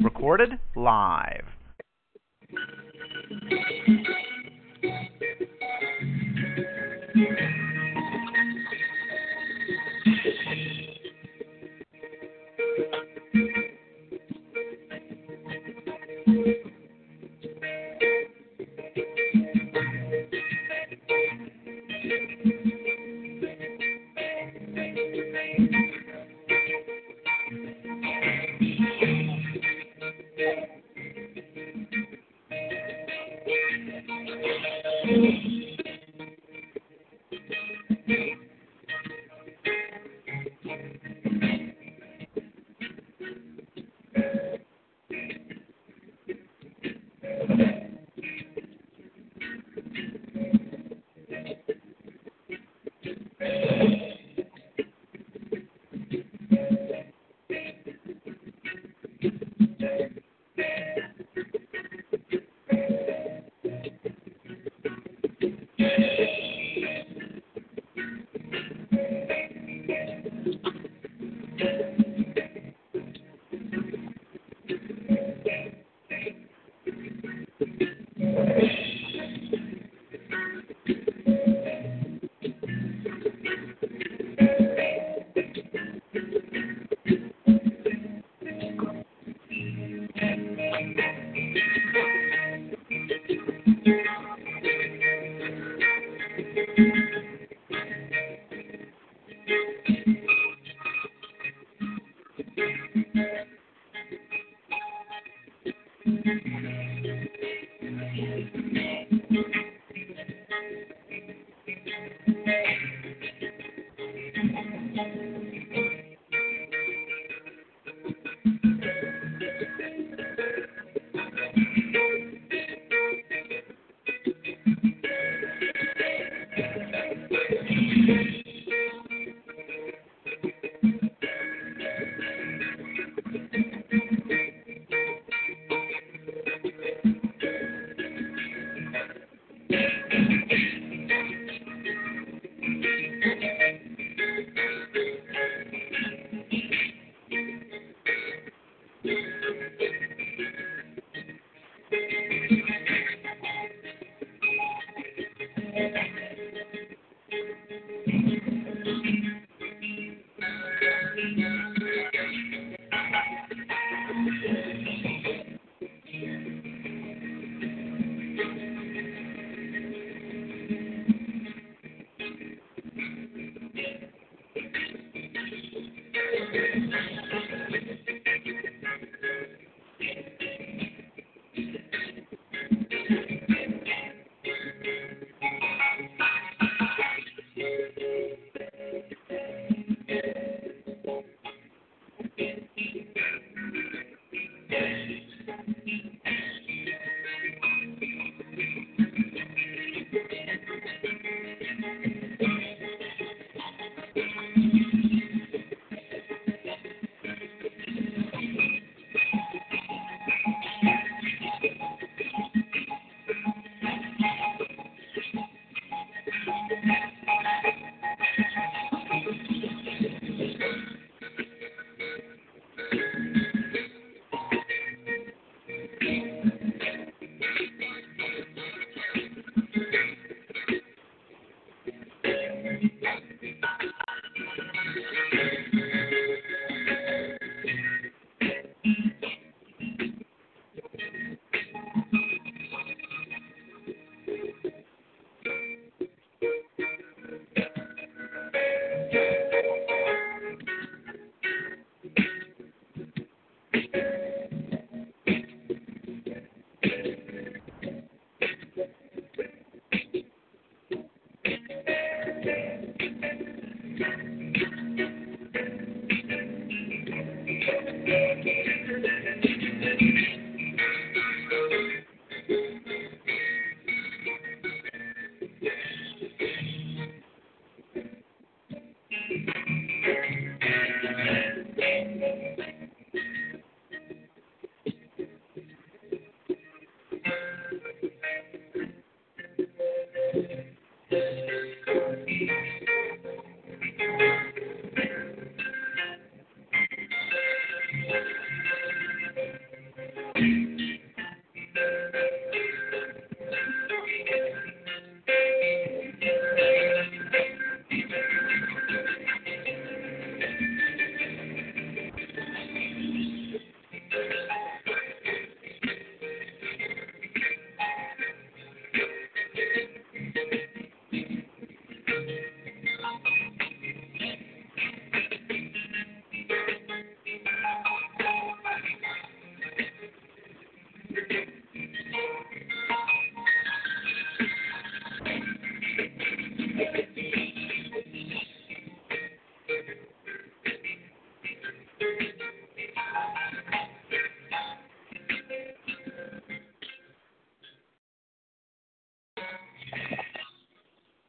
Recorded live.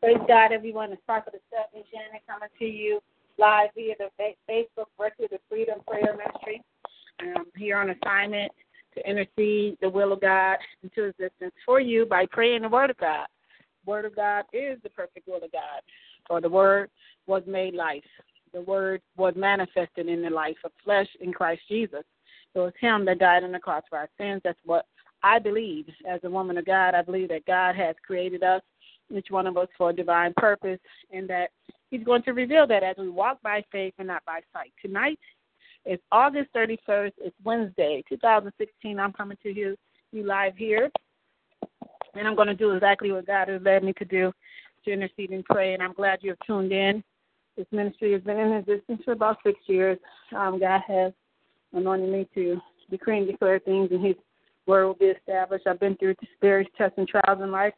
Praise God, everyone. It's Prophetess Stephanie Janet coming to you live via the Facebook record of Freedom Prayer Ministry. I'm here on assignment to intercede the will of God into existence for you by praying the Word of God. The Word of God is the perfect will of God. For the Word was made life. The Word was manifested in the life of flesh in Christ Jesus. So it's Him that died on the cross for our sins. That's what I believe. As a woman of God, I believe that God has created us, each one of us, for a divine purpose, and that He's going to reveal that as we walk by faith and not by sight. Tonight is August 31st. It's Wednesday, 2016. I'm coming to you live here, and I'm going to do exactly what God has led me to do, to intercede and pray, and I'm glad you have tuned in. This ministry has been in existence for about 6 years. God has anointed me to decree and declare things, and His word will be established. I've been through various tests and trials in life,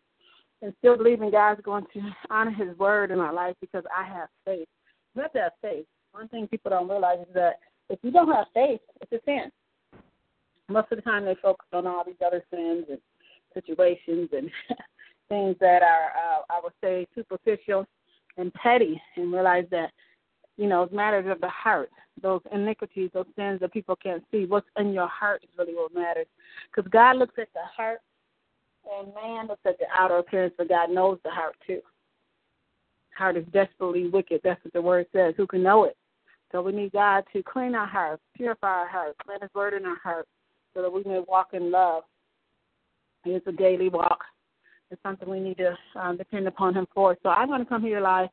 and still believing God's going to honor His word in my life because I have faith. You have to have faith. One thing people don't realize is that if you don't have faith, it's a sin. Most of the time they focus on all these other sins and situations and things that are, I would say, superficial and petty, and realize that, you know, it's matters of the heart. Those iniquities, those sins that people can't see, what's in your heart is really what matters. Because God looks at the heart, and man looks at the outer appearance, but God knows the heart too. Heart is desperately wicked. That's what the word says. Who can know it? So we need God to clean our heart, purify our heart, plant His word in our heart so that we may walk in love. It's a daily walk. It's something we need to depend upon Him for. So I'm going to come here live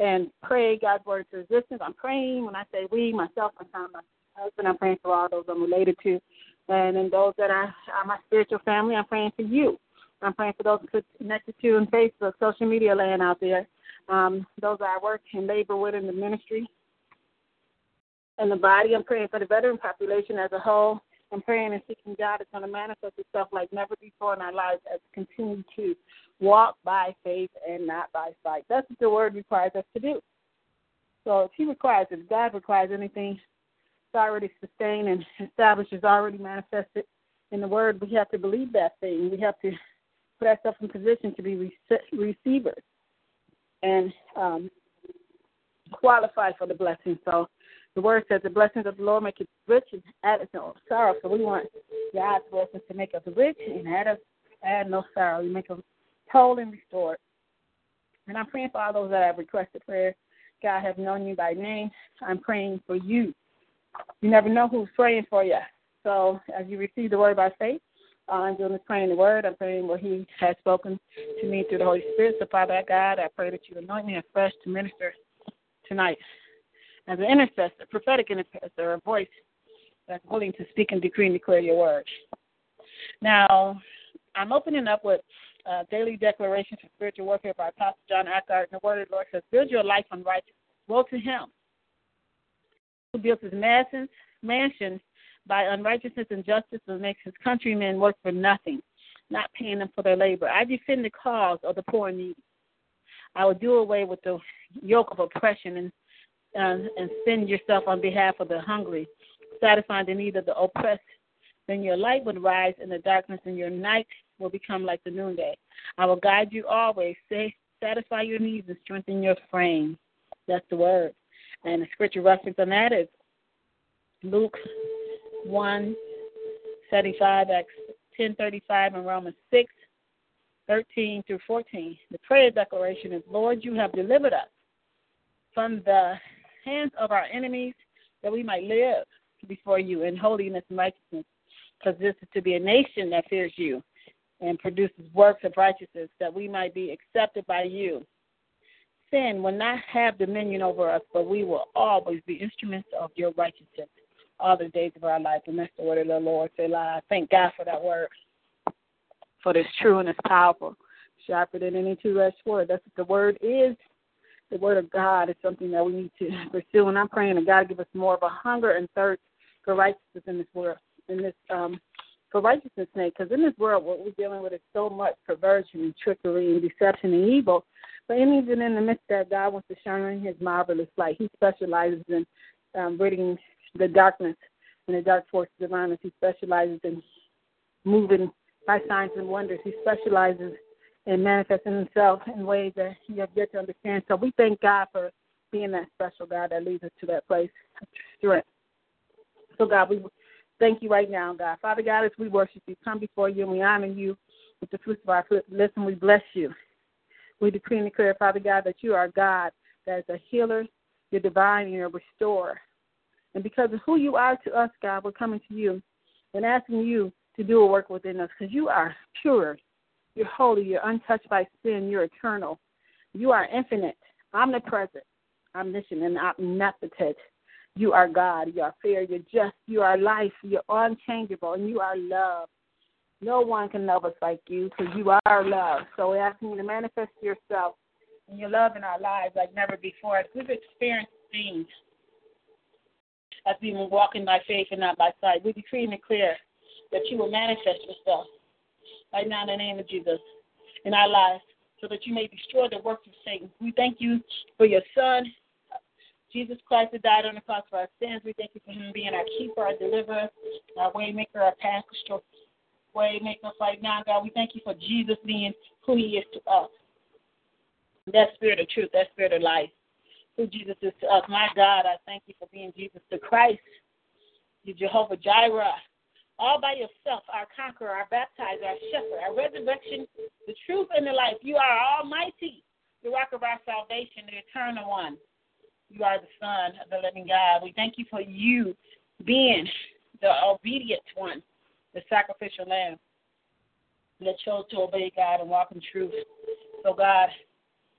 and pray God's word to existence. I'm praying. When I say we, myself, my husband, I'm praying for all those I'm related to. And then those that are my spiritual family, I'm praying for you. I'm praying for those connected to on Facebook, social media land out there, those that I work and labor with in the ministry and the body. I'm praying for the veteran population as a whole. I'm praying and seeking God. It's going to manifest itself like never before in our lives as we continue to walk by faith and not by sight. That's what the word requires us to do. So if God requires anything, it's already sustained and established, is already manifested in the word. We have to believe that thing. We have to put ourselves in position to be receivers and qualify for the blessing. So the word says the blessings of the Lord make us rich and add no sorrow. So we want God's blessings to make us rich and add no sorrow. You make us whole and restored. And I'm praying for all those that have requested prayer. God has known you by name. I'm praying for you. You never know who's praying for you. So as you receive the word by faith, all I'm doing is praying the word. I'm praying what He has spoken to me through the Holy Spirit. So, Father God, I pray that you anoint me afresh to minister tonight as an intercessor, prophetic intercessor, a voice that's willing to speak and decree and declare your word. Now, I'm opening up with Daily Declarations for Spiritual Warfare by Pastor John Eckhart. And the word of the Lord says, build your life on righteousness. Woe to him who builds his mansion by unrighteousness and justice, and makes his countrymen work for nothing, not paying them for their labor. I defend the cause of the poor and needy. I will do away with the yoke of oppression and spend yourself on behalf of the hungry, satisfying the need of the oppressed. Then your light would rise in the darkness, and your night will become like the noonday. I will guide you always, satisfy your needs, and strengthen your frame. That's the word. And the scripture reference on that is Luke 1:35, Acts 10:35, and Romans 6:13-14. The prayer declaration is, Lord, you have delivered us from the hands of our enemies, that we might live before you in holiness and righteousness, because this is to be a nation that fears you and produces works of righteousness, that we might be accepted by you. Sin will not have dominion over us, but we will always be instruments of your righteousness all the days of our life. And that's the word of the Lord. I thank God for that word, for it's true and it's powerful, sharper than any two-edged sword. That's what the word is. The word of God is something that we need to pursue. And I'm praying that God give us more of a hunger and thirst for righteousness in this world, for righteousness' sake. Because in this world, what we're dealing with is so much perversion and trickery and deception and evil. But even in the midst of that, God wants to shine His marvelous light. He specializes in ridding the darkness and the dark forces around us. He specializes in moving by signs and wonders. He specializes and manifesting himself in ways that you have yet to understand. So we thank God for being that special God that leads us to that place of strength. So, God, we thank you right now, God. Father God, as we worship you, come before you, and we honor you with the fruits of our lips, and we bless you. We decree and declare, Father God, that you are God, that is a healer, you're divine, and you're a restorer. And because of who you are to us, God, we're coming to you and asking you to do a work within us, because you are pure, you're holy, you're untouched by sin, you're eternal. You are infinite, omnipresent, omniscient, and omnipotent. You are God, you are fair, you're just, you are life, you're unchangeable, and you are love. No one can love us like you, because you are love. So we're asking you to manifest yourself and your love in our lives like never before. As we've experienced things, as we've been walking by faith and not by sight, we decree and declare that you will manifest yourself right now in the name of Jesus in our lives, so that you may destroy the works of Satan. We thank you for your Son, Jesus Christ, who died on the cross for our sins. We thank you for him being our keeper, our deliverer, our waymaker, our pastor, waymaker. Right now, God, we thank you for Jesus being who he is to us. That spirit of truth, that spirit of life, who Jesus is to us. My God, I thank you for being Jesus the Christ, you Jehovah Jireh, all by yourself, our conqueror, our baptizer, our shepherd, our resurrection, the truth and the life. You are almighty, the rock of our salvation, the eternal one. You are the Son of the living God. We thank you for you being the obedient one, the sacrificial lamb that chose to obey God and walk in truth. So, God,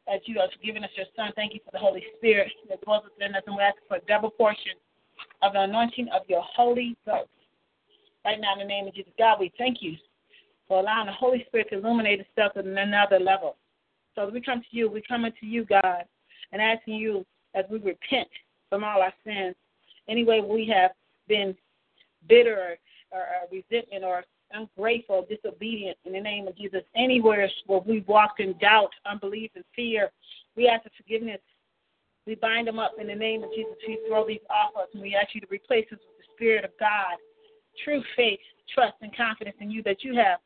as you have given us your Son, thank you for the Holy Spirit that dwells within us, and we ask for a double portion of the anointing of your Holy Ghost. Right now, in the name of Jesus, God, we thank you for allowing the Holy Spirit to illuminate itself at another level. So as we come to you, we come into you, God, and asking you, as we repent from all our sins, any way we have been bitter or resentment or ungrateful, disobedient, in the name of Jesus, anywhere where we walked in doubt, unbelief, and fear, we ask for forgiveness. We bind them up in the name of Jesus. We throw these off us, and we ask you to replace us with the Spirit of God, true faith, trust, and confidence in you that you have.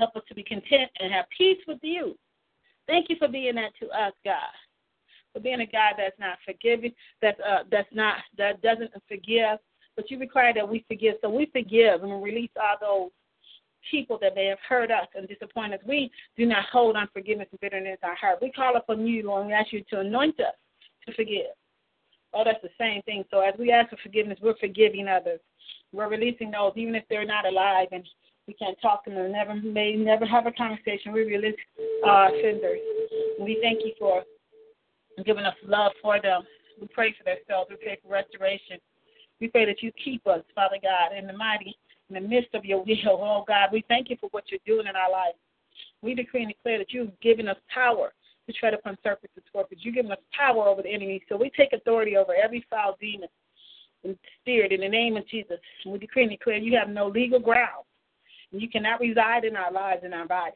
Help us to be content and have peace with you. Thank you for being that to us, God. For being a God that's not forgiving, that doesn't forgive, but you require that we forgive. So we forgive and release all those people that may have hurt us and disappointed us. We do not hold unforgiveness and bitterness in our heart. We call upon you and we ask you to anoint us to forgive. Oh, that's the same thing. So as we ask for forgiveness, we're forgiving others. We're releasing those, even if they're not alive and we can't talk to them and may never have a conversation. We release our offenders. We thank you for giving us love for them. We pray for their souls. We pray for restoration. We pray that you keep us, Father God, in the midst of your will. Oh, God, we thank you for what you're doing in our life. We decree and declare that you've given us power to tread upon serpents and scorpions. You've given us power over the enemy. So we take authority over every foul demon and spirit in the name of Jesus. We decree and declare you have no legal ground. And you cannot reside in our lives and our bodies.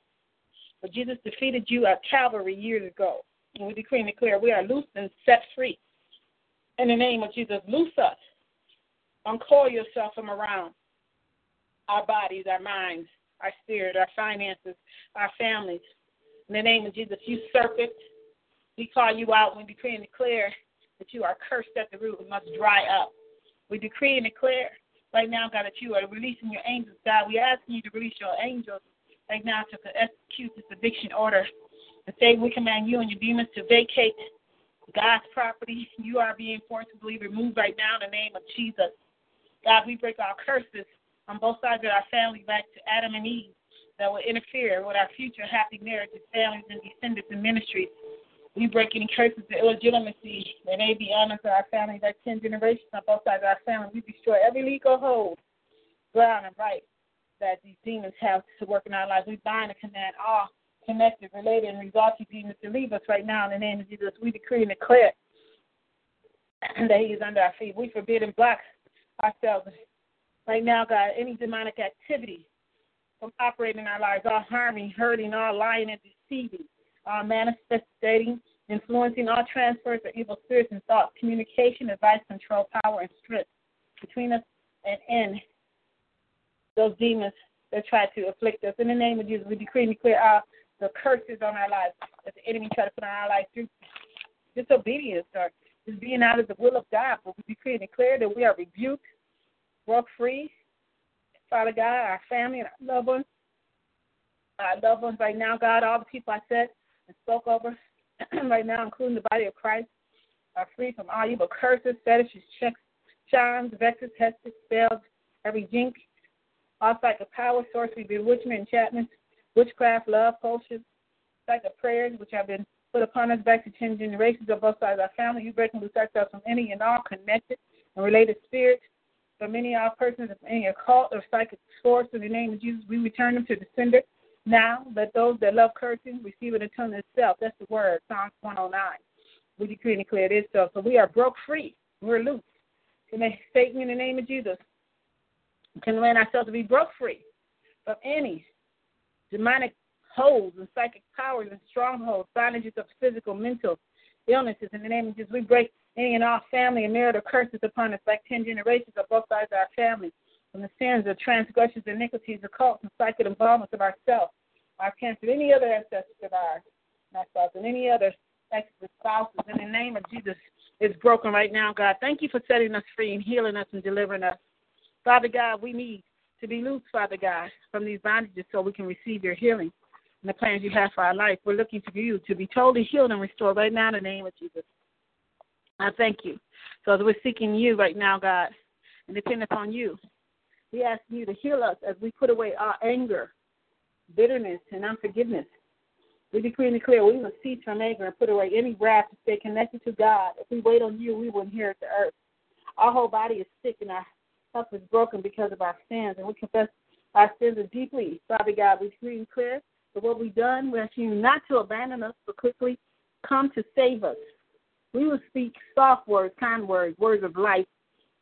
But Jesus defeated you at Calvary years ago. And we decree and declare we are loosed and set free. In the name of Jesus, loose us. Uncoil yourself from around our bodies, our minds, our spirit, our finances, our families. In the name of Jesus, you serpent, we call you out. We decree and declare that you are cursed at the root and must dry up. We decree and declare right now, God, that you are releasing your angels. God, we ask you to release your angels right now to execute this eviction order. And say we command you and your demons to vacate God's property. You are being forcibly removed right now in the name of Jesus. God, we break our curses on both sides of our family back to Adam and Eve that will interfere with our future happy marriages, families, and descendants and ministries. We break any curses of illegitimacy that may be on us or our family back 10 generations on both sides of our family. We destroy every legal hold, ground, and right that these demons have to work in our lives. We bind and command all connected, related, and resulting demons to leave us right now in the name of Jesus. We decree and declare that he is under our feet. We forbid and block ourselves right now, God, any demonic activity from operating in our lives, all harming, hurting, all lying and deceiving, all manifesting, influencing, all transfers of evil spirits and thoughts, communication, advice, control, power, and strength between us and in those demons that try to afflict us. In the name of Jesus, we decree and declare the curses on our lives that the enemy try to put on our lives through disobedience or just being out of the will of God. But we decree and declare that we are rebuked, broke free. Father God, our family and our loved ones right now, God, all the people I said and spoke over right now, including the body of Christ, are free from all evil curses, fetishes, checks, charms, vexes, hexes, spells, every jink, all psychic of power, sorcery, bewitchment, enchantments, witchcraft, love, potions, psychic prayers, which have been put upon us back to 10 generations on both sides of our family. You break and loose ourselves from any and all connected and related spirits, from any and all persons of any occult or psychic source. In the name of Jesus, we return them to the sender. Now, let those that love cursing receive it unto themselves. That's the word, Psalms 109. We decree and declare this. So we are broke free. We're loose. And they Satan, in the name of Jesus, command ourselves to be broke free from any demonic holds and psychic powers and strongholds, signages of physical, mental illnesses. In the name of Jesus, we break any and all family and marital curses upon us like 10 generations of both sides of our family, from the sins of transgressions, iniquities, occults, and psychic involvements of ourselves, our cancer, any other ancestors of ours, and any other exes, spouses. In the name of Jesus, it's broken right now, God. Thank you for setting us free and healing us and delivering us. Father God, we need to be loose, Father God, from these bondages so we can receive your healing and the plans you have for our life. We're looking to you to be totally healed and restored right now in the name of Jesus. I thank you. So as we're seeking you right now, God, and depend upon you, we ask you to heal us as we put away our anger, bitterness, and unforgiveness. We decree and declare we must cease from anger and put away any wrath to stay connected to God. If we wait on you, we will inherit the earth. Our whole body is sick and our health is broken because of our sins, and we confess our sins deeply. Father God, we decree and declare that what we've done, we ask you not to abandon us, but quickly come to save us. We will speak soft words, kind words, words of life,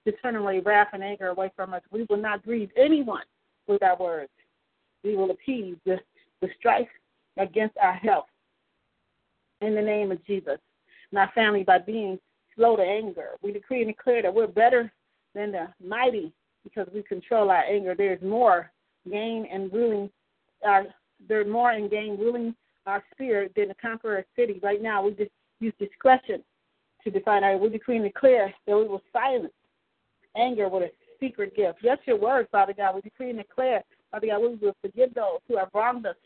to turn away wrath and anger away from us. We will not grieve anyone with our words. We will appease the strife against our health in the name of Jesus and our family by being slow to anger. We decree and declare that we're better than the mighty because we control our anger. There's more in gain ruling our spirit than the conqueror city. Right now, we just use discretion to define our. We decree and declare that we will silence anger with a secret gift. That's your word, Father God. We decree and declare, Father God, we will forgive those who have wronged us.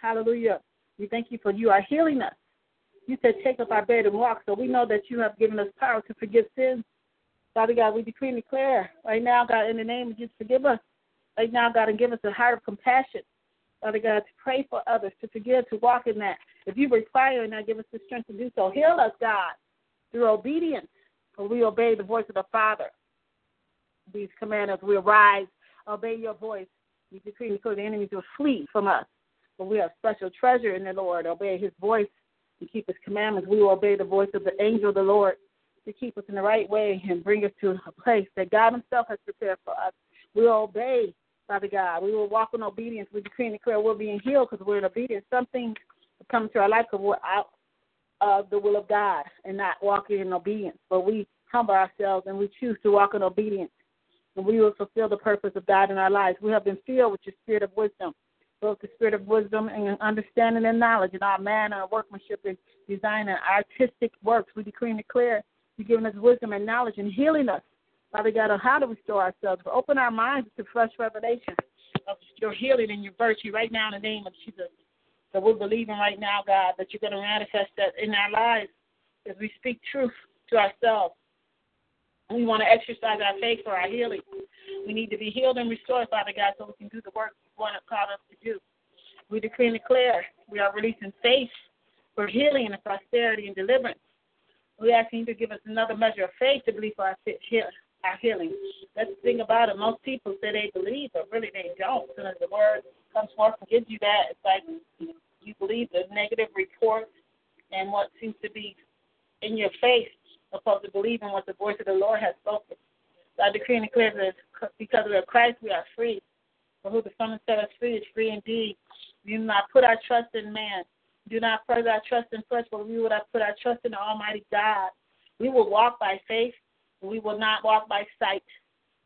Hallelujah. We thank you for you are healing us. You said, take up our bed and walk. So we know that you have given us power to forgive sins. Father God, we decree and declare right now, God, in the name of Jesus, forgive us. Right now, God, and give us a heart of compassion. Father God, to pray for others, to forgive, to walk in that. If you require and now give us the strength to do so, heal us, God, through obedience. For we obey the voice of the Father. These commandments, we arise, obey your voice. We decree and declare the enemies will flee from us. But we have special treasure in the Lord. Obey his voice and keep his commandments. We will obey the voice of the angel of the Lord to keep us in the right way and bring us to a place that God himself has prepared for us. We will obey, Father God. We will walk in obedience. We decree and declare we're being healed because we're in obedience. Some things come to our life because we're out of the will of God and not walking in obedience. But we humble ourselves and we choose to walk in obedience. And we will fulfill the purpose of God in our lives. We have been filled with your spirit of wisdom, both the spirit of wisdom and understanding and knowledge and our manner of workmanship and design and artistic works. We decree and declare you've given us wisdom and knowledge and healing us, Father God, on how to restore ourselves. But open our minds to fresh revelation of your healing and your virtue right now in the name of Jesus. So we're believing right now, God, that you're going to manifest that in our lives as we speak truth to ourselves. We want to exercise our faith for our healing. We need to be healed and restored, Father God, so we can do the work you want to call us to do. We decree and declare we are releasing faith for healing and prosperity and deliverance. We ask you to give us another measure of faith to believe for our healing. That's the thing about it. Most people say they believe, but really they don't. So the word comes forth and gives you that. It's like you believe the negative report and what seems to be in your face, opposed to believing what the voice of the Lord has spoken. So I decree and declare that because of Christ we are free. For who the Son has set us free is free indeed. We do not put our trust in man. Do not put our trust in flesh, but we would have put our trust in the Almighty God. We will walk by faith, and we will not walk by sight.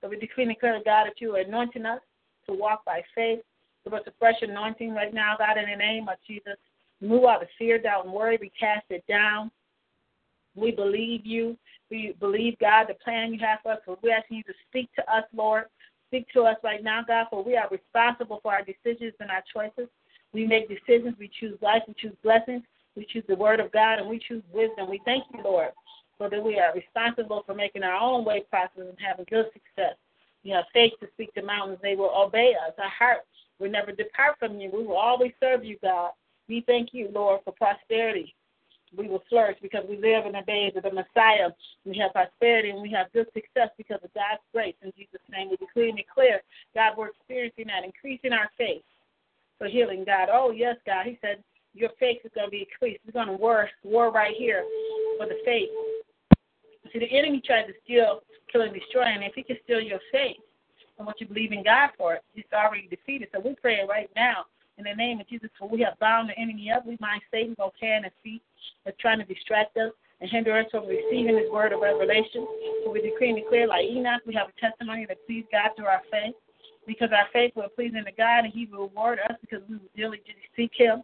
So we decree and declare, God, that you are anointing us to walk by faith. Give us a fresh anointing right now, God, in the name of Jesus. Move out of fear, doubt, and worry. We cast it down. We believe you. We believe, God, the plan you have for us. So we're asking you to speak to us, Lord. Speak to us right now, God, for we are responsible for our decisions and our choices. We make decisions. We choose life. We choose blessings. We choose the word of God, and we choose wisdom. We thank you, Lord, so that we are responsible for making our own way process and having good success. You have faith to speak to mountains. They will obey us. Our hearts will never depart from you. We will always serve you, God. We thank you, Lord, for prosperity. We will flourish because we live in the days of the Messiah. We have prosperity and we have good success because of God's grace. In Jesus' name, we decree and declare, God, we're experiencing that, increasing our faith for healing, God. Oh, yes, God. He said, your faith is going to be increased. We're going to war right here for the faith. See, the enemy tried to steal, kill, and destroy, and if he can steal your faith and what you believe in God for, it's already defeated. So we pray right now in the name of Jesus, for we have bound the enemy up. We mind Satan both hand and feet that's trying to distract us and hinder us from receiving his word of revelation. So we decree and declare, like Enoch, we have a testimony that please God through our faith, because our faith will please unto God, and he will reward us because we will diligently seek him.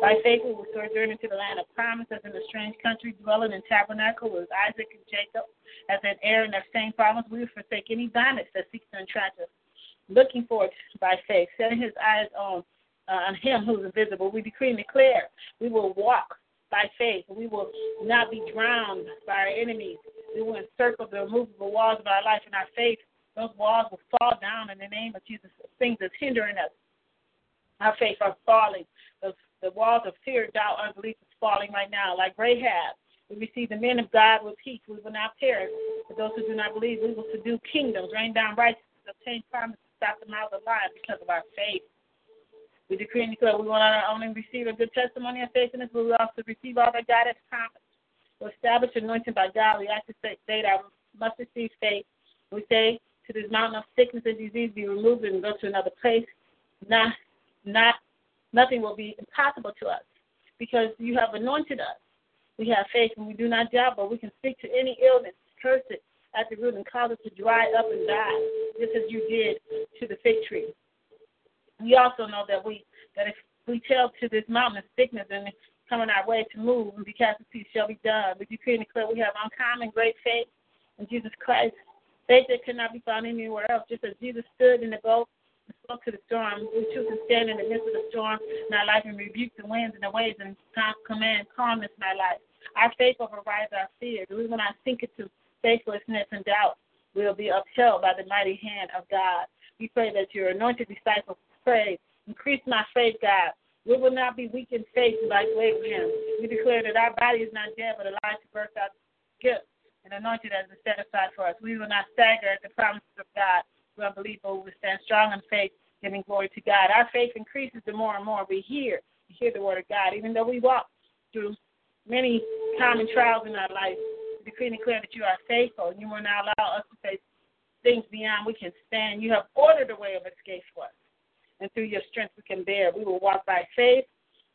By faith we will sojourn into the land of promise as in a strange country, dwelling in tabernacle with Isaac and Jacob, as an heir in their same promise. We will forsake any bondage that seeks to entrap us. Looking forward by faith, setting his eyes on him who is invisible, we decree and declare we will walk by faith. We will not be drowned by our enemies. We will encircle the immovable walls of our life, and our faith, those walls will fall down in the name of Jesus. Things that's hindering us, our faith, are falling. The walls of fear, doubt, unbelief is falling right now. Like Rahab, we receive the men of God with peace. We will not perish. For those who do not believe, we will subdue kingdoms, rain down righteousness, obtain promises, stop the mouth of lies because of our faith. We decree and declare we will not only receive a good testimony of faithfulness, but we will also receive all that God has promised. We'll establish anointing by God. We activate that we must receive faith. We say, to this mountain of sickness and disease be removed and go to another place. Nothing will be impossible to us because you have anointed us. We have faith and we do not doubt, but we can speak to any illness, curse it at the root, and cause it to dry up and die, just as you did to the fig tree. We also know that if we tell to this mountain of sickness and it's coming our way to move and be cast into sea, shall be done. We decree and declare we have uncommon great faith in Jesus Christ. Faith that cannot be found anywhere else. Just as Jesus stood in the boat and spoke to the storm, we too can stand in the midst of the storm in our life and rebuke the winds and the waves and command calmness in our life. Our faith overrides our fear. We will not sink into faithlessness and doubt. We will be upheld by the mighty hand of God. We pray that your anointed disciples pray, increase my faith, God. We will not be weak in faith like Abraham. We declare that our body is not dead but alive to birth out gifts and anointed as is set aside for us. We will not stagger at the promises of God. We will believe, but we will stand strong in faith, giving glory to God. Our faith increases the more and more we hear the word of God. Even though we walk through many common trials in our life, we decree and declare that you are faithful, and you will not allow us to face things beyond we can stand. You have ordered a way of escape for us, and through your strength we can bear. We will walk by faith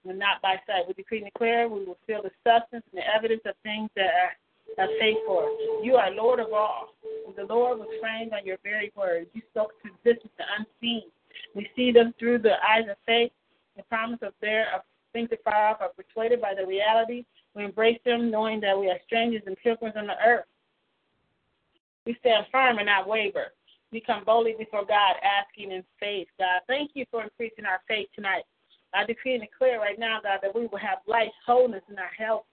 and not by sight. We decree and declare we will feel the substance and the evidence of things that are faithful. You are Lord of all. The Lord was framed by your very word. You spoke to existence, the unseen. We see them through the eyes of faith. The promise of things that far off are persuaded by the reality. We embrace them, knowing that we are strangers and pilgrims on the earth. We stand firm and not waver. We come boldly before God, asking in faith. God, thank you for increasing our faith tonight. I decree and declare right now, God, that we will have life, wholeness, and our health.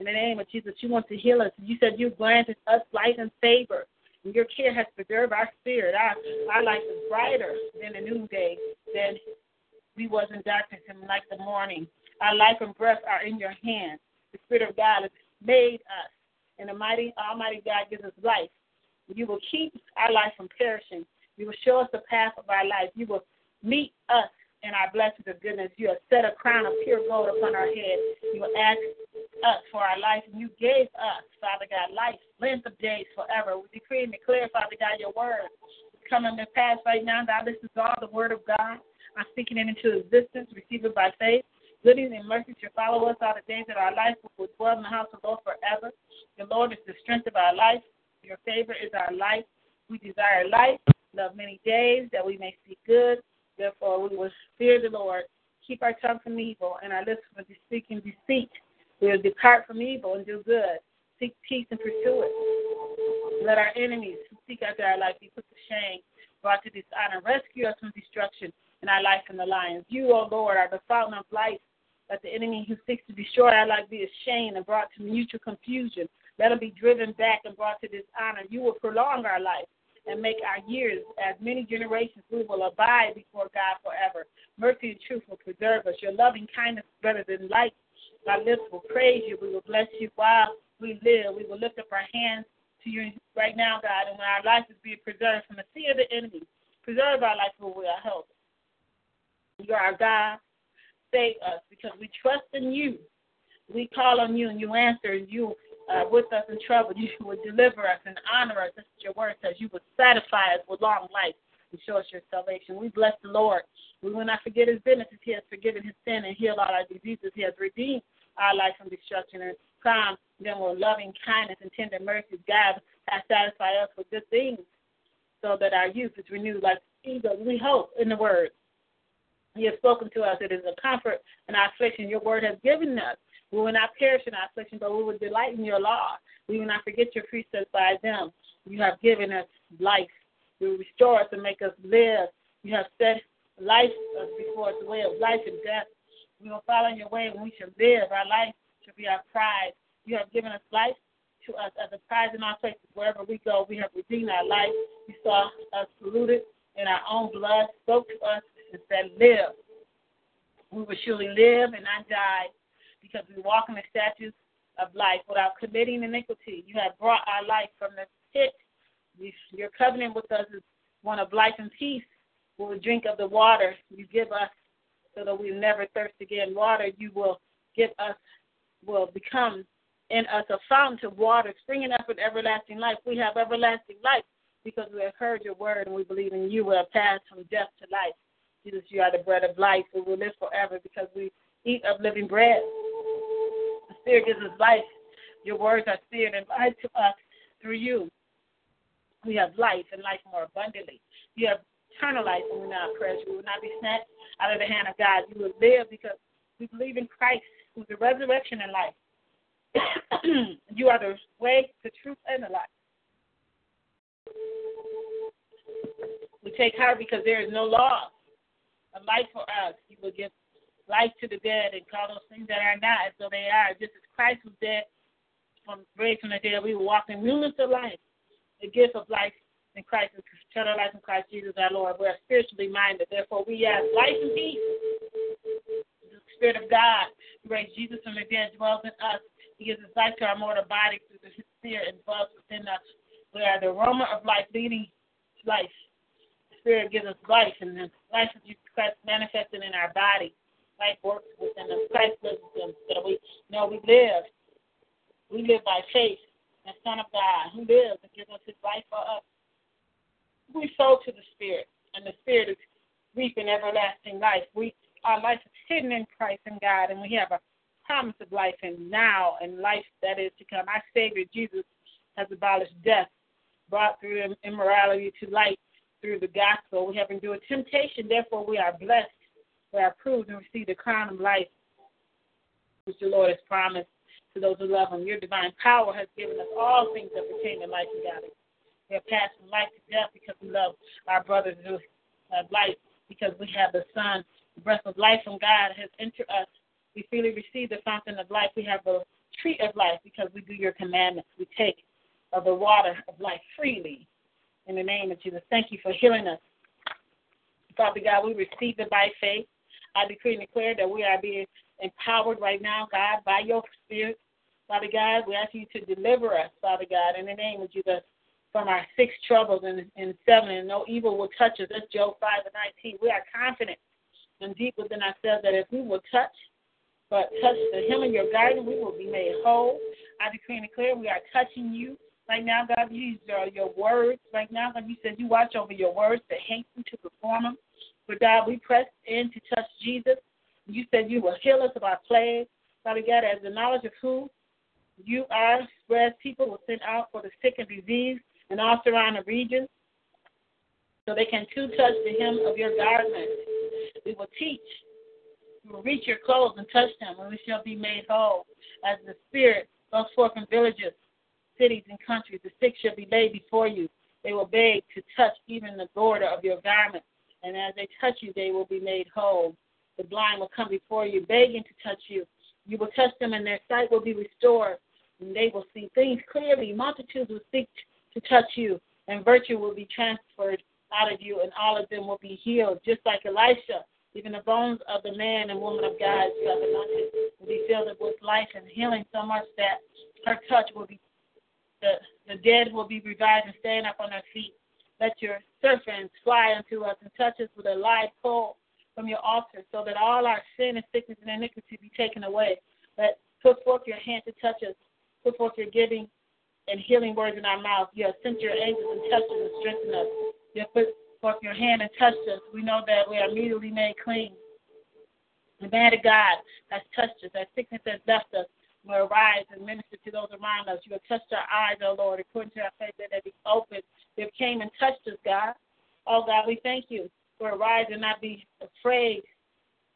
In the name of Jesus, you want to heal us. You said you granted us life and favor, and your care has preserved our spirit. Our life is brighter than the noonday, than we was in darkness and like the morning. Our life and breath are in your hands. The Spirit of God has made us, and the mighty, almighty God gives us life. You will keep our life from perishing. You will show us the path of our life. You will meet us in our blessings of goodness. You have set a crown of pure gold upon our head. You will ask us for our life, and you gave us, Father God, life, length of days forever. We decree and declare, Father God, your word is coming to pass right now. God, this is all the word of God. I'm speaking it into existence, receive it by faith. Goodness and mercy shall follow us all the days of our life. We will dwell in the house of the Lord forever. The Lord is the strength of our life. Your favor is our life. We desire life, love many days, that we may see good, Therefore, we will fear the Lord, keep our tongue from evil, and our lips will be speaking deceit. We will depart from evil and do good, seek peace and pursue it. Let our enemies who seek after our life be put to shame, brought to dishonor. Rescue us from destruction and our life from the lions. You, O Lord, are the fountain of life. Let the enemy who seeks to destroy our life be ashamed and brought to mutual confusion. Let him be driven back and brought to dishonor. You will prolong our life and make our years as many generations. We will abide before God forever. Mercy and truth will preserve us. Your loving kindness is better than life. Our lips will praise you. We will bless you while we live. We will lift up our hands to you right now, God, and when our life is being preserved from the sea of the enemy, preserve our life for our help. You are our God. Save us because we trust in you. We call on you, and you answer, and you are with us in trouble. You will deliver us and honor us. This is your word says. You will satisfy us with long life and show us your salvation. We bless the Lord. We will not forget his benefits. He has forgiven his sin and healed all our diseases. He has redeemed our life from destruction. And from them will loving kindness and tender mercies. God has satisfied us with good things so that our youth is renewed like eagles. We hope in the word. You have spoken to us. It is a comfort in our affliction. Your word has given us. We will not perish in our affliction, but we will delight in your law. We will not forget your precepts by them. You have given us life. You will restore us and make us live. You have set life before us, the way of life and death. We will follow your way, and we shall live. Our life shall be our prize. You have given us life to us as a prize in our places. Wherever we go, we have redeemed our life. You saw us polluted in our own blood, spoke to us, and said, live. We will surely live and not die because we walk in the statutes of life without committing iniquity. You have brought our life from the pit. Your covenant with us is one of life and peace. We will drink of the water you give us so that we never thirst again. Water you will give us will become in us a fountain of water springing up with everlasting life. We have everlasting life because we have heard your word and we believe in you. We have passed from death to life. Jesus, you are the bread of life. We will live forever because we eat of living bread. The Spirit gives us life. Your words are spirit and life to us through you. We have life and life more abundantly. You have eternal life and we will not perish. We will not be snatched out of the hand of God. You will live because we believe in Christ, who is the resurrection and life. You are the way, the truth, and the life. We take heart because there is no law. A life for us. You will give life to the dead and call those things that are not as though they are. Just as Christ was dead, raised from the dead, we will walk in newness of life. The gift of life in Christ is eternal life in Christ Jesus our Lord. We are spiritually minded. Therefore, we have life and peace. The Spirit of God, who raised Jesus from the dead, dwells in us. He gives his life to our mortal body through the Spirit and dwells within us. We are the aroma of life, leading to life. Spirit gives us life, and the life of Jesus Christ manifested in our body. Life works within us. Christ lives within us. So we know we live. We live by faith in the Son of God, who lives and gives us his life for us. We sow to the Spirit, and the Spirit is reaping everlasting life. Our life is hidden in Christ and God, and we have a promise of life in now and life that is to come. Our Savior, Jesus, has abolished death, brought through immorality to light. Through the gospel, we have endured temptation, therefore we are blessed, we are approved, and receive the crown of life, which the Lord has promised to those who love him. Your divine power has given us all things that pertain to life and godliness. We have passed from life to death because we love our brothers who have life, because we have the Son. The breath of life from God has entered us. We freely receive the fountain of life. We have the tree of life because we do your commandments. We take of the water of life freely. In the name of Jesus, thank you for healing us. Father God, we receive it by faith. I decree and declare that we are being empowered right now, God, by your Spirit. Father God, we ask you to deliver us, Father God, in the name of Jesus, from our six troubles and seven, and no evil will touch us. That's Job 5:19. We are confident and deep within ourselves that if we will touch the hem of your garden, we will be made whole. I decree and declare we are touching you. Right now, God, you use your words. Right now, God, you said you watch over your words to hasten to perform them. But, God, we press in to touch Jesus. You said you will heal us of our plague. Father God, as the knowledge of who you are spreads, people will send out for the sick and disease in all surrounding regions. so they can too touch the hem of your garment. We will teach. We will reach your clothes and touch them, and we shall be made whole. As the Spirit goes forth from villages, cities, and countries, the sick shall be laid before you. They will beg to touch even the border of your garment, and as they touch you, they will be made whole. The blind will come before you, begging to touch you. You will touch them, and their sight will be restored, and they will see things clearly. Multitudes will seek to touch you, and virtue will be transferred out of you, and all of them will be healed. Just like Elisha, even the bones of the man and woman of God shall be filled with life and healing so much that her touch will be, the dead will be revived and stand up on their feet. Let your servants fly unto us and touch us with a live coal from your altar, so that all our sin and sickness and iniquity be taken away. Let put forth your hand to touch us. Put forth your giving and healing words in our mouth. You have sent your angels and touched us and strengthened us. You have put forth your hand and touched us. We know that we are immediately made clean. The man of God has touched us. That sickness has left us. We arise and minister to those around us. You have touched our eyes, O Lord, according to our faith that they be open. You have came and touched us, God. Oh, God, we thank you. We arise and not be afraid.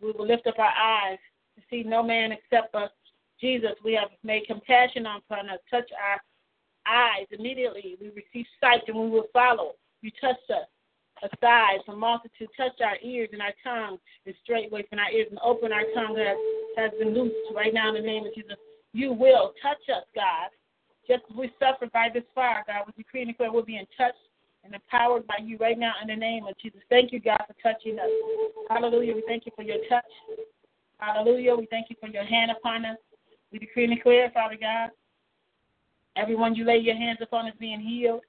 We will lift up our eyes to see no man except us. Jesus, we have made compassion upon us. Touch our eyes immediately. We receive sight and we will follow. You touched us. Aside from multitude, touch our ears and our tongue and straightway from our ears and open our tongue that has been loosed right now in the name of Jesus. You will touch us, God. Just as we suffered by this fire, God, we decree and declare we'll be in touch and empowered by you right now in the name of Jesus. Thank you, God, for touching us. Hallelujah. We thank you for your touch. Hallelujah. We thank you for your hand upon us. We decree and declare, Father God, everyone you lay your hands upon is being healed.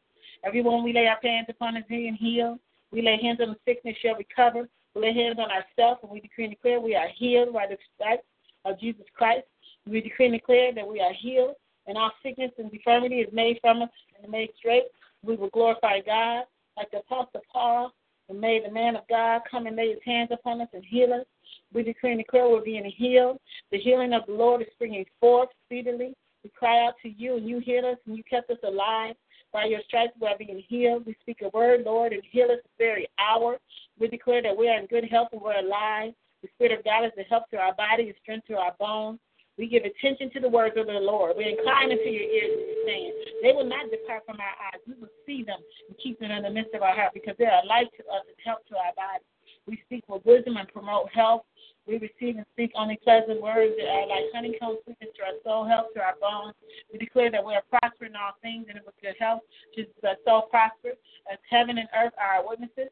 Everyone we lay our hands upon is being healed. We lay hands on the sickness shall recover. We lay hands on ourselves, and we decree and declare we are healed by the stripes of Jesus Christ. We decree and declare that we are healed, and all sickness and infirmity is made from us and made straight. We will glorify God like the Apostle Paul, and may the man of God come and lay his hands upon us and heal us. We decree and declare we're being healed. The healing of the Lord is springing forth speedily. We cry out to you, and you heal us, and you kept us alive. By your stripes, we are being healed. We speak a word, Lord, and heal us this very hour. We declare that we are in good health and we're alive. The Spirit of God is the help to our body and strength to our bones. We give attention to the words of the Lord. We incline into your ears and saying, they will not depart from our eyes. We will see them and keep them in the midst of our heart because they are life to us and help to our body. We speak with wisdom and promote health. We receive and speak only pleasant words that are like honeycomb sweetness to our soul, health to our bones. We declare that we are prospering in all things and with good health, just as our soul prospers. As heaven and earth are our witnesses,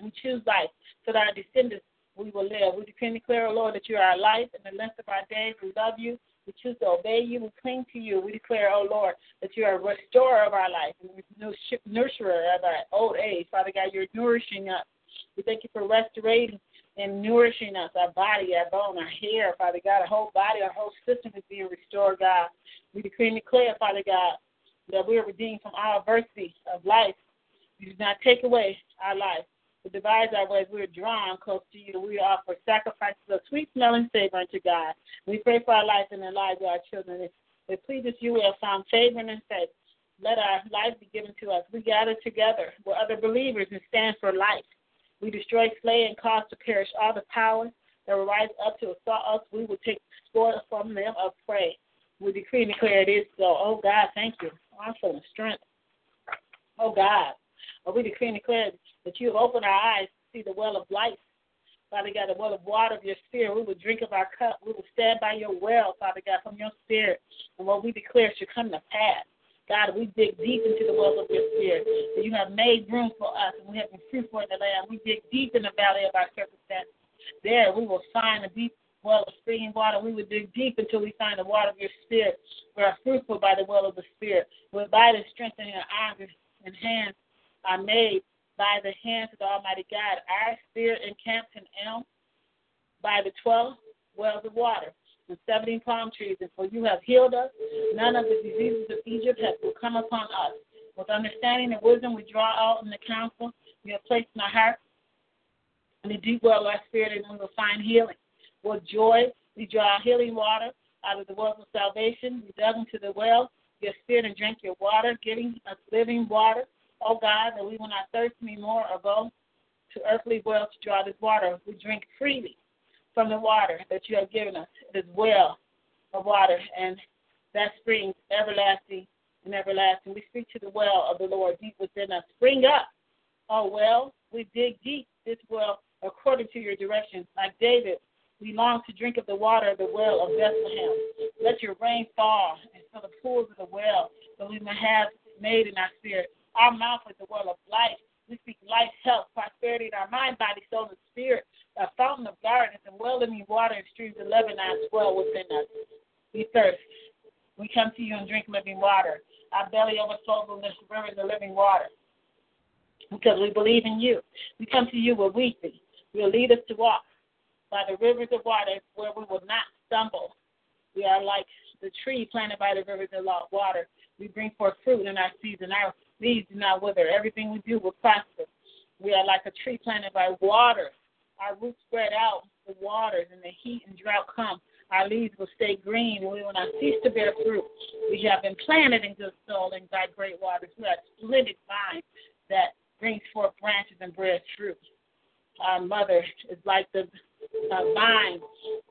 we choose life so that our descendants we will live. We decree and declare, O Lord, that you are our life and the length of our days. We love you. We choose to obey you. We cling to you. We declare, O Lord, that you are a restorer of our life and nurturer of our old age. Father God, you're nourishing us. We thank you for restorating and nourishing us, our body, our bone, our hair, Father God, our whole body, our whole system is being restored, God. We decree and declare, Father God, that we are redeemed from all adversity of life. You do not take away our life, but devise our ways. We are drawn close to you. We offer sacrifices of sweet-smelling savor unto God. We pray for our life and the lives of our children. If it pleases you, we have found favor and faith. Let our life be given to us. We gather together with other believers and stand for life. We destroy, slay, and cause to perish all the powers that will rise up to assault us. We will take spoil from them of prey. We decree and declare it is so. Oh, God, thank you. I'm feeling strength. Oh, God. Oh, we decree and declare that you have opened our eyes to see the well of life. Father God, the well of water of your spirit. We will drink of our cup. We will stand by your well, Father God, from your spirit. And what we declare should come to pass. God, we dig deep into the wells of your spirit. So you have made room for us, and we have been fruitful in the land. We dig deep in the valley of our circumstances. There we will find a deep well of spring water. We will dig deep until we find the water of your spirit. We are fruitful by the well of the spirit. We abide and strength in your arms and hands are made by the hands of the Almighty God. Our spirit encamps in Elm by the 12 wells of water. And 70 palm trees, and for you have healed us. None of the diseases of Egypt will come upon us. With understanding and wisdom, we draw out in the counsel you have placed in our heart, and the deep well of our spirit, and we will find healing. With joy, we draw healing water out of the wells of salvation. We dug into the well, your spirit, and drink your water, giving us living water. O God, that we will not thirst any more or go to earthly wells to draw this water. We drink freely from the water that you have given us, this well of water, and that springs everlasting and everlasting. We speak to the well of the Lord deep within us. Spring up, O well. We dig deep this well according to your directions. Like David, we long to drink of the water of the well of Bethlehem. Let your rain fall and fill the pools of the well that we may have made in our spirit. Our mouth is the well of life. We speak life, health, prosperity in our mind, body, soul, and spirit. A fountain of gardens and well-living water and streams of Lebanon swell within us. We thirst. We come to you and drink living water. Our belly overflows with the rivers of living water because we believe in you. We come to you where we see. You'll lead us to walk by the rivers of water where we will not stumble. We are like the tree planted by the rivers of water. We bring forth fruit in our season. Our leaves do not wither. Everything we do will prosper. We are like a tree planted by water. Our roots spread out the waters, and the heat and drought come. Our leaves will stay green, and we will not cease to bear fruit. We have been planted in good soil and by great waters. We are a splendid vine that brings forth branches and bears fruit. Our mother is like the vine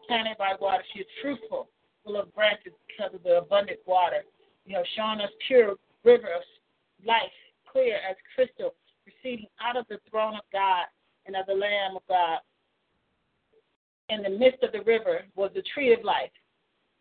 planted by water. She is fruitful, full of branches because of the abundant water. You have shown us pure river of life, clear as crystal, proceeding out of the throne of God and of the Lamb of God. In the midst of the river was the tree of life,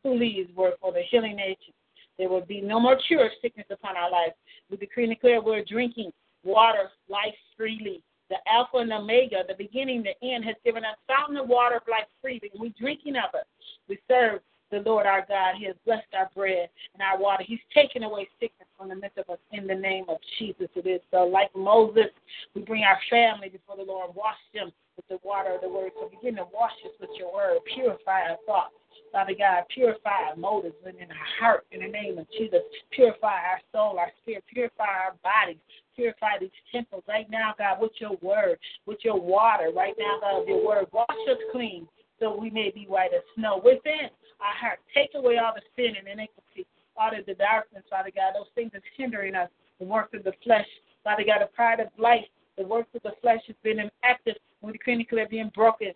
whose leaves were for the healing nation. There will be no more cure of sickness upon our lives. We decree and declare we're drinking water, life freely. The Alpha and Omega, the beginning, the end, has given us fountain of water of life freely. We're drinking of it. We serve the Lord our God. He has blessed our bread and our water. He's taken away sickness from the midst of us in the name of Jesus. It is so. Like Moses, we bring our family before the Lord, wash them with the water of the word. So begin to wash us with your word. Purify our thoughts. Father God, purify our motives within our heart in the name of Jesus. Purify our soul, our spirit. Purify our bodies. Purify these temples right now, God, with your word, with your water. Right now, God, with your word. Wash us clean so we may be white as snow. Within our heart, take away all the sin and iniquity, all of the darkness, Father God, those things that's hindering us, the works of the flesh. Father God, the pride of life, the works of the flesh has been inactive. We decree and declare being broken.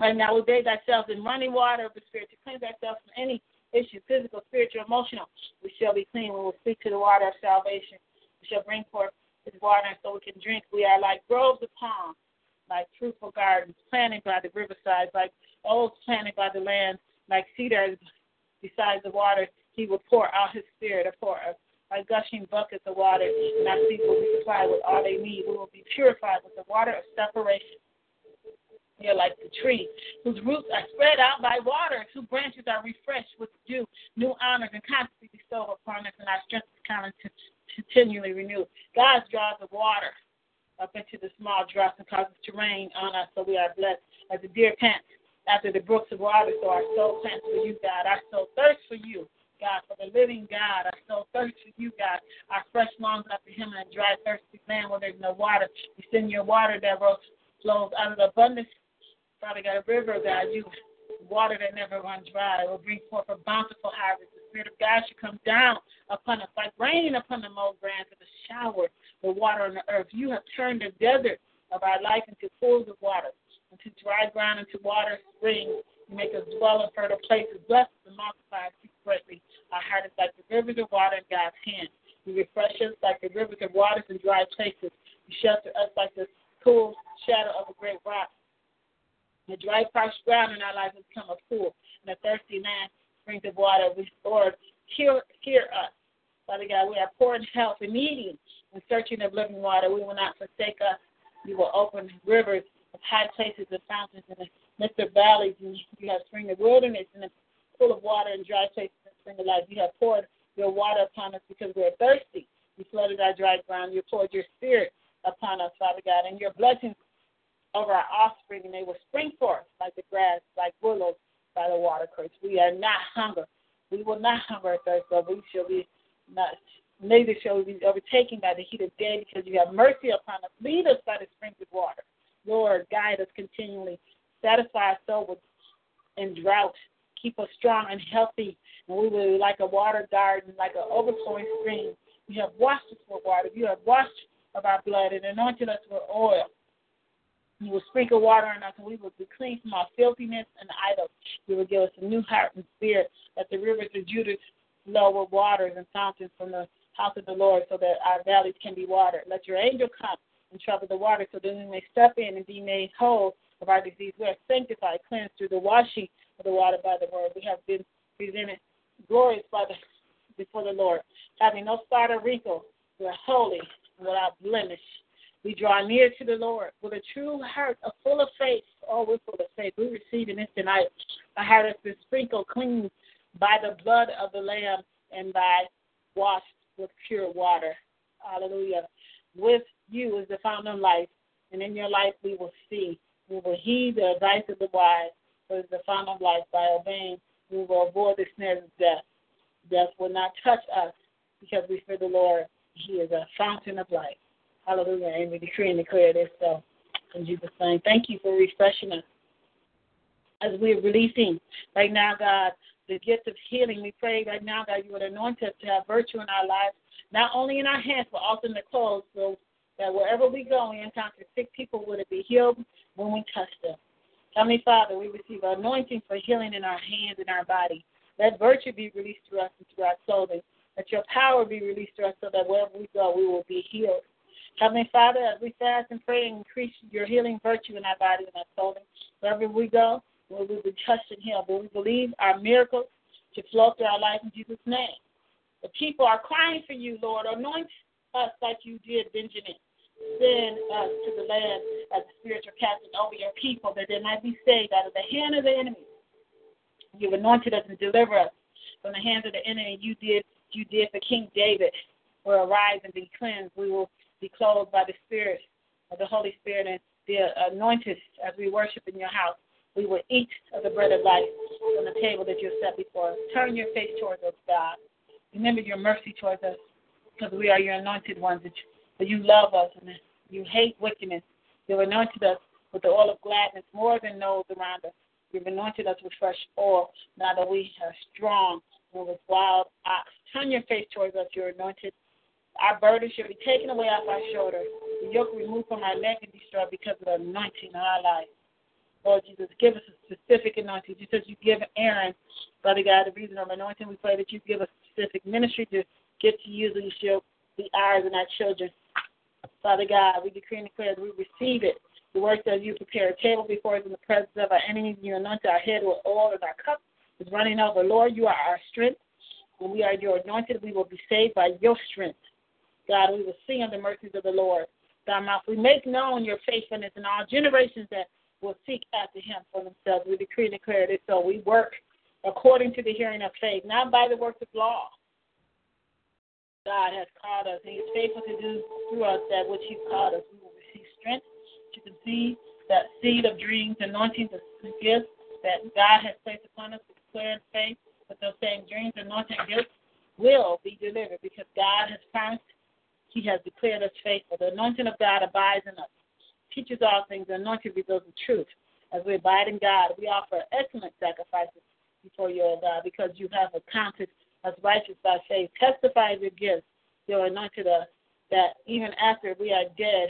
Right now, we bathe ourselves in running water of the Spirit to cleanse ourselves from any issue, physical, spiritual, emotional. We shall be clean. We will speak to the water of salvation. We shall bring forth His water so we can drink. We are like groves of palm, like fruitful gardens planted by the riverside, like oaks planted by the land, like cedars beside the water. He will pour out His Spirit upon us, like gushing buckets of water. And our people will be supplied with all they need. We will be purified with the water of separation. We are like the tree whose roots are spread out by water, whose branches are refreshed with dew. New honors and constantly bestowed upon us, and our strength is continually renewed. God draws the water up into the small drops and causes to rain on us, so we are blessed. As the deer pants after the brooks of water, so our soul pants for you, God. Our soul thirsts for you, God, for the living God. Our soul thirsts for you, God. Our fresh longs after Him and dry, thirsty land where there's no water. You send your water that flows out of the abundance. Father God, a river, God, you water that never runs dry. It will bring forth a bountiful harvest. The Spirit of God should come down upon us like rain upon the mold branch of the shower, the water on the earth. You have turned the desert of our life into pools of water, into dry ground, into water springs. You make us dwell in fertile places. Bless us and multiply us greatly. Our heart is like the rivers of water in God's hand. You refresh us like the rivers of waters in dry places. You shelter us like the cool shadow of a great rock. The dry, parched ground in our life has become a pool, and a thirsty land brings of water. We, Lord, hear us. Father God, we are poor in health and needy and searching of living water. We will not forsake us. You will open rivers of high places and fountains in the midst of valleys. And you have spring the wilderness and a pool of water and dry places and spring of life. You have poured your water upon us because we are thirsty. You flooded our dry ground. You poured your Spirit upon us, Father God, and your blessings over our offspring, and they will spring forth like the grass, like willows by the water course. We are not hunger. We will not hunger or thirst, but we shall be not. Neither shall we be overtaken by the heat of day, because you have mercy upon us. Lead us by the springs of water. Lord, guide us continually. Satisfy us so in drought. Keep us strong and healthy, and we will be like a water garden, like an overflowing stream You have washed us with water. You have washed of our blood and anointed us with oil. You will sprinkle water on us, and we will be clean from our filthiness and idols. You will give us a new heart and spirit, that the rivers of Judah flow with waters and fountains from the house of the Lord, so that our valleys can be watered. Let your angel come and trouble the water, so that we may step in and be made whole of our disease. We are sanctified, cleansed through the washing of the water by the word. We have been presented glorious before the Lord, having no spot or wrinkle. We are holy and without blemish. We draw near to the Lord with a true heart, a full of faith. Oh, we're full of faith. We're receiving this tonight. A heart that's been sprinkled clean by the blood of the Lamb and by washed with pure water. Hallelujah. With you is the fountain of life, and in your life we will see. We will heed the advice of the wise, for it is the fountain of life. By obeying, we will avoid the snares of death. Death will not touch us, because we fear the Lord. He is a fountain of life. Hallelujah. And we decree and declare this. So, in Jesus' name, thank you for refreshing us. As we're releasing right now, God, the gift of healing, we pray right now, God, you would anoint us to have virtue in our lives, not only in our hands, but also in the clothes, so that wherever we go, we encounter sick people, would it be healed when we touch them. Heavenly Father, we receive anointing for healing in our hands and our body. Let virtue be released through us and through our clothing. Let your power be released through us, so that wherever we go, we will be healed. Heavenly Father, as we fast and pray, increase your healing virtue in our body and our soul. Wherever we go, we will be touched and healed. But we believe our miracles to flow through our life in Jesus' name. The people are crying for you, Lord. Anoint us like you did Benjamin. Send us to the land as a spiritual captain over your people, that they might be saved out of the hand of the enemy. You've anointed us and delivered us from the hands of the enemy. You did for King David. We'll arise and be cleansed. We will be clothed by the Spirit of the Holy Spirit and be anointed as we worship in your house. We will eat of the bread of life on the table that you have set before us. Turn your face towards us, God. Remember your mercy towards us, because we are your anointed ones. But you love us and you hate wickedness. You've anointed us with the oil of gladness more than those around us. You've anointed us with fresh oil, now that we are strong with a wild ox. Turn your face towards us, your anointed. Our burden shall be taken away off our shoulders, the yoke removed from our neck and destroyed, because of the anointing in our life. Lord Jesus, give us a specific anointing. Just as you give Aaron, Brother God, the reason of anointing, we pray that you give us specific ministry to get to use, and you shall be ours and our children. Father God, we decree and declare that we receive it. The work that you prepare a table before us in the presence of our enemies, you anoint our head with oil, and our cup is running over. Lord, you are our strength. When we are your anointed, we will be saved by your strength. God, we will sing of the mercies of the Lord. Thy mouth, we make known your faithfulness in all generations that will seek after him for themselves. We decree and declare this, so we work according to the hearing of faith, not by the works of law. God has called us, and he is faithful to do through us that which he called us. We will receive strength to conceive that seed of dreams, anointings, and gifts that God has placed upon us. We declare in faith that those same dreams, anointing, gifts will be delivered, because God has promised. He has declared us faithful. The anointing of God abides in us, teaches all things, the anointing reveals the truth. As we abide in God, we offer excellent sacrifices before you, O God, because you have accounted us righteous by faith. Testify your gifts, your anointed us, that even after we are dead,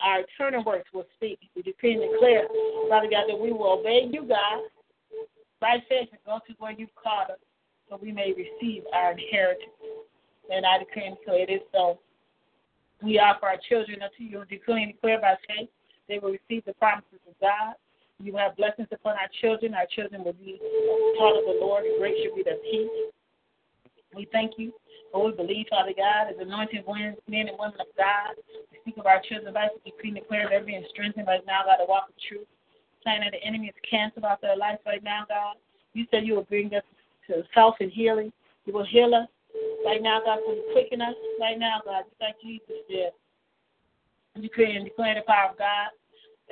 our eternal works will speak. We decree and declare, Father God, that we will obey you, God, by faith, and go to where you've called us, so we may receive our inheritance. And I decree and declare it is so. We offer our children unto you, declaring and declare by faith they will receive the promises of God. You have blessings upon our children. Our children will be taught of the Lord, and great shall be their peace. We thank you, for we believe, Father God, as anointed men and women of God. We speak of our children's life, we decree and declare they're being strengthened right now by the walk of truth. Plan that the enemy is canceled out their life right now, God. You said you will bring us to health and healing. You will heal us. Right now, God, for you quicken us. Right now, God, just like Jesus did. You create and declare the power of God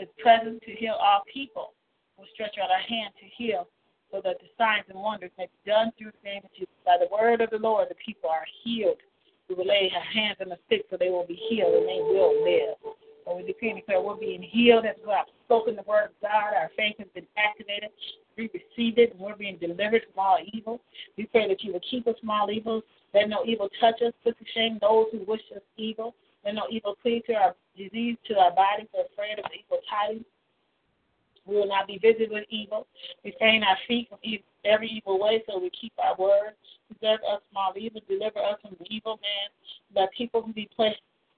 is present to heal all people. We'll stretch out our hand to heal, so that the signs and wonders may be done through the name of Jesus. By the word of the Lord, the people are healed. We will lay our hands on the sick, so they will be healed and they will live. And we decree and declare we're being healed as well. I've spoken the word of God. Our faith has been activated. We received it, and we're being delivered from all evil. We pray that you will keep us from all evil. Let no evil touch us, put to shame those who wish us evil. Let no evil cleave to our disease, to our bodies, or afraid of evil tidings. We will not be visited with evil. Refrain our feet from every evil way, so we keep our word. Preserve us from all evil. Deliver us from the evil man. Let people be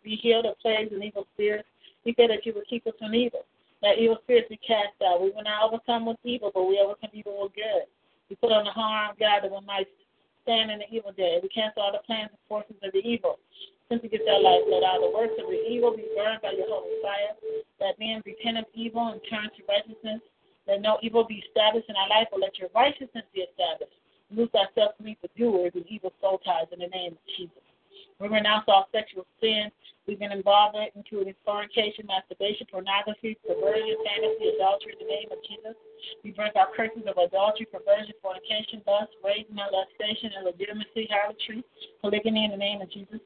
healed of plagues and evil spirits. We pray that you will keep us from evil. Let evil spirits be cast out. We will not overcome with evil, but we overcome evil with good. We put on the harm, God, that we might stand in the evil day. We cancel all the plans and forces of the evil. Since we get their life, let all the works of the evil be burned by your holy fire. Let men repent of evil and turn to righteousness. Let no evil be established in our life, but let your righteousness be established. Loose ourselves from evil doers and evil soul ties in the name of Jesus. We renounce all sexual sin. We've been involved in including fornication, masturbation, pornography, perversion, fantasy, adultery in the name of Jesus. We break our curses of adultery, perversion, fornication, lust, rape, molestation, illegitimacy, harlotry, polygamy in the name of Jesus.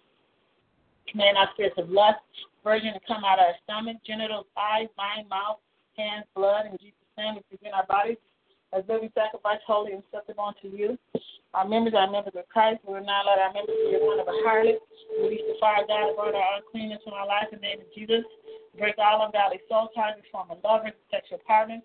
Command our spirits of lust, virgin to come out of our stomach, genitals, eyes, mind, mouth, hands, blood, in Jesus' name. We present our bodies as living sacrifice, holy and acceptable unto you. Our members of Christ. We will not let our members be a one of a harlot. Release the fire of God, burn our uncleanness from our life in the name of Jesus. Break all ungodly soul ties, form of lovers, sexual partners.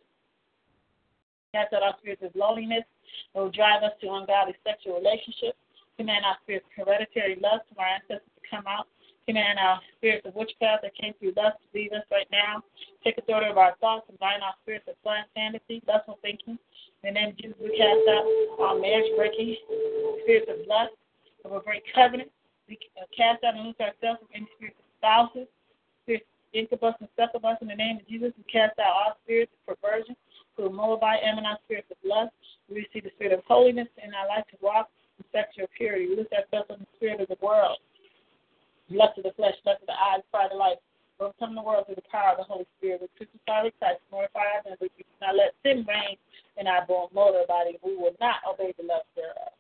Cast out our spirits of loneliness. It will drive us to ungodly sexual relationships. Command our spirits of hereditary lust from our ancestors to come out. Command our spirits of witchcraft that came through lust to leave us right now. Take authority of our thoughts and bind our spirits of blind fantasy, lustful thinking. In the name of Jesus, we cast out our marriage-breaking spirits of lust. It will break covenant. We cast out and loose ourselves from any spirits of spouses, spirits of incubus and succubus. In the name of Jesus, we cast out all spirits of perversion, who are Moabite, Ammonite, spirits of lust. We receive the spirit of holiness in our life to walk in sexual purity. We loose ourselves from the spirit of the world. Lust of the flesh, lust of the eyes, pride of life. Overcome the world through the power of the Holy Spirit. We crucify with Christ, glorify and we do not let sin reign in our mortal body. We will not obey the lust thereof.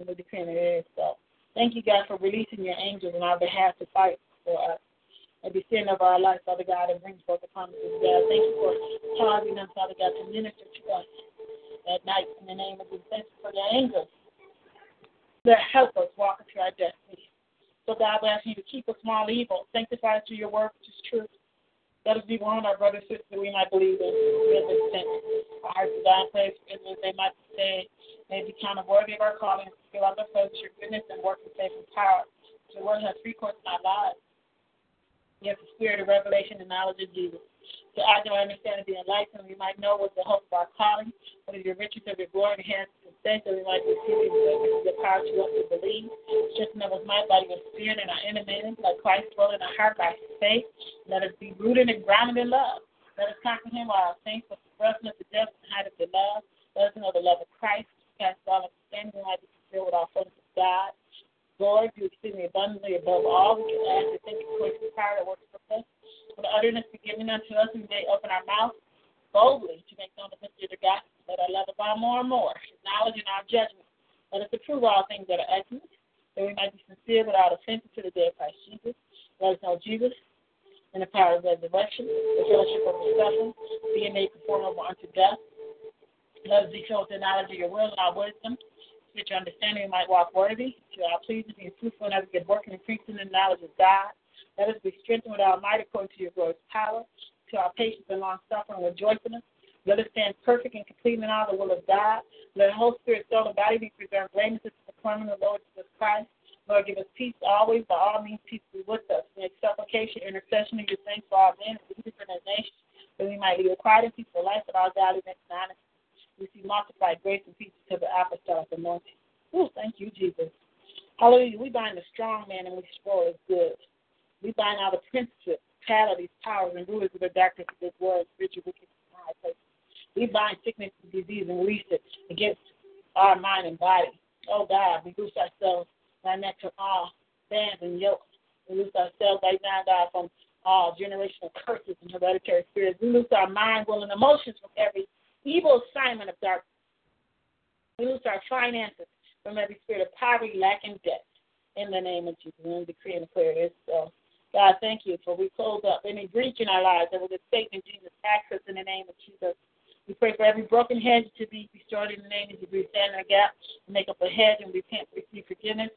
And we depend on it. So thank you, God, for releasing your angels on our behalf to fight for us. Every sin of our life, Father God, and bring forth the promises of God. Thank you for causing us, Father God, to minister to us at night in the name of Jesus. Thank you for your angels that help us walk into our destiny. So, God, we ask you to keep us from all evil. Sanctify us through your word, which is truth. Let us be warned, our brothers and sisters, that we might believe in the sentence. Our hearts to God and praise for Israel, they might say, may be counted worthy of our calling, to fill out the flesh, your goodness, and work with faith and power. Your word has free course in our lives. You have the spirit of revelation and knowledge of Jesus. To act our understanding, be enlightened, we might know what's the hope of our calling, what is your riches of your glory and hands of faith, that we might receive the power to us to believe, strengthen us might by your spirit and our inner man, like Christ dwelling in our heart by faith. Let us be rooted and grounded in love. Let us comprehend why our saints are wrestling to death and hide of the love. Let us know the love of Christ, cast all understanding, we might be filled with our fullness of God. Lord, you exceed me abundantly above all. We can ask to thank you for the power that works with us. For the utterance be given unto us, and they open our mouths boldly to make known the mystery of the gospel. Let our love abound more and more, acknowledging our judgment. Let us approve all things that are excellent, that we might be sincere without offense to the day of Christ Jesus. Let us know Jesus and the power of resurrection, the fellowship of the suffering, being made conformable unto death. Let us be filled with the knowledge of your will and our wisdom, that your understanding might walk worthy, to our pleasing, being fruitful, and ever get working, increasing in the knowledge of God. Let us be strengthened with our might according to your glorious power, to our patience and long-suffering with joyfulness. Let us stand perfect and complete in all the will of God. Let the whole spirit, soul, and body be preserved blameless to the coming of the Lord Jesus Christ. Lord, give us peace always, by all means, peace be with us. Make supplication, intercession, and your thanks for all men, and leaders in the nation, that we might lead a quiet and peaceful life with all godliness and honesty. We see multiplied grace and peace to the apostolic anointing. Oh, thank you, Jesus. Hallelujah. We bind the strong man and we destroy his good. We bind all the principalities, powers, and rulers of the darkness of this world, spiritual wickedness in high places. We bind sickness and disease and release it against our mind and body. Oh, God, we loose ourselves right now from all bands and yokes. We loose ourselves right now, God, from all generational curses and hereditary spirits. We loose our mind, will, and emotions from every evil assignment of darkness. We loose our finances from every spirit of poverty, lack, and debt. In the name of Jesus, we decree and declare this. So, God, thank you for we close up any breach in our lives that will give Satan and Jesus access in the name of Jesus. We pray for every broken hedge to be restored in the name of Jesus. We stand in the gap, make up a hedge, and repent, receive forgiveness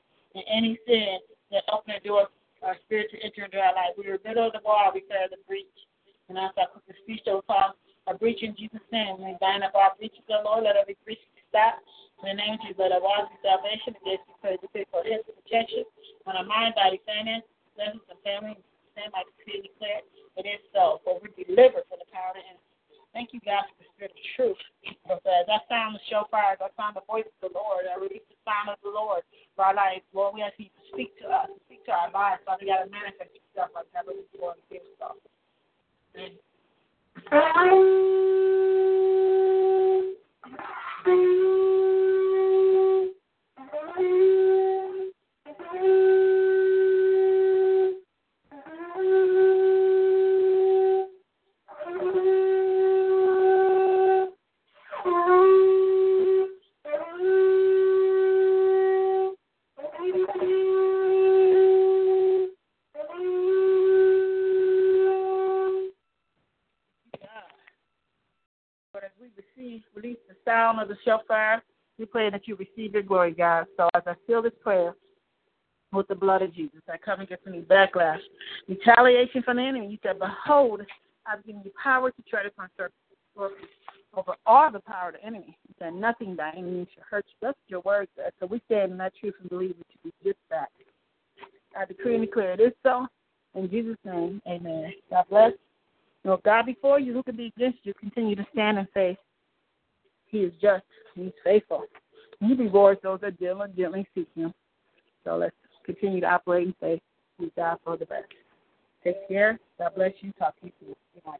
And he said that opening doors are spiritual entry into our life. We were middle of the wall because of breach. And I thought the speech that was called a breach in Jesus' name. We bind up our breaches, O Lord. Let every breach be stopped. In the name of Jesus, let our walls be salvation against you. Praise the people. Here's the protection. On our mind, body, finance, blessings, and family. Stand like the city declared. It is so. For we're delivered from the power of the enemy. Thank you, God, for the spirit of truth. As I sound the shofar, as I sound the voice of the Lord, I release the sound of the Lord for our lives. Lord, we ask you to speak to us, speak to our lives. Father, we got to manifest yourself like never before in the so. Of the shofar, we pray that you receive your glory, God. So as I seal this prayer with the blood of Jesus, I come against any backlash, retaliation from the enemy. You said, behold, I've given you power to tread upon serpents over all the power of the enemy. You said, nothing by any means should hurt you. That's your word, God. So we stand in that truth and believe it to be just that. I decree and declare it is so. In Jesus' name, amen. God bless. You know, God before you, who can be against you? Continue to stand in faith. He is just. He's faithful. He rewards those that diligently seek him. So let's continue to operate in faith. We God for the best. Take care. God bless you. Talk to you soon. Good night.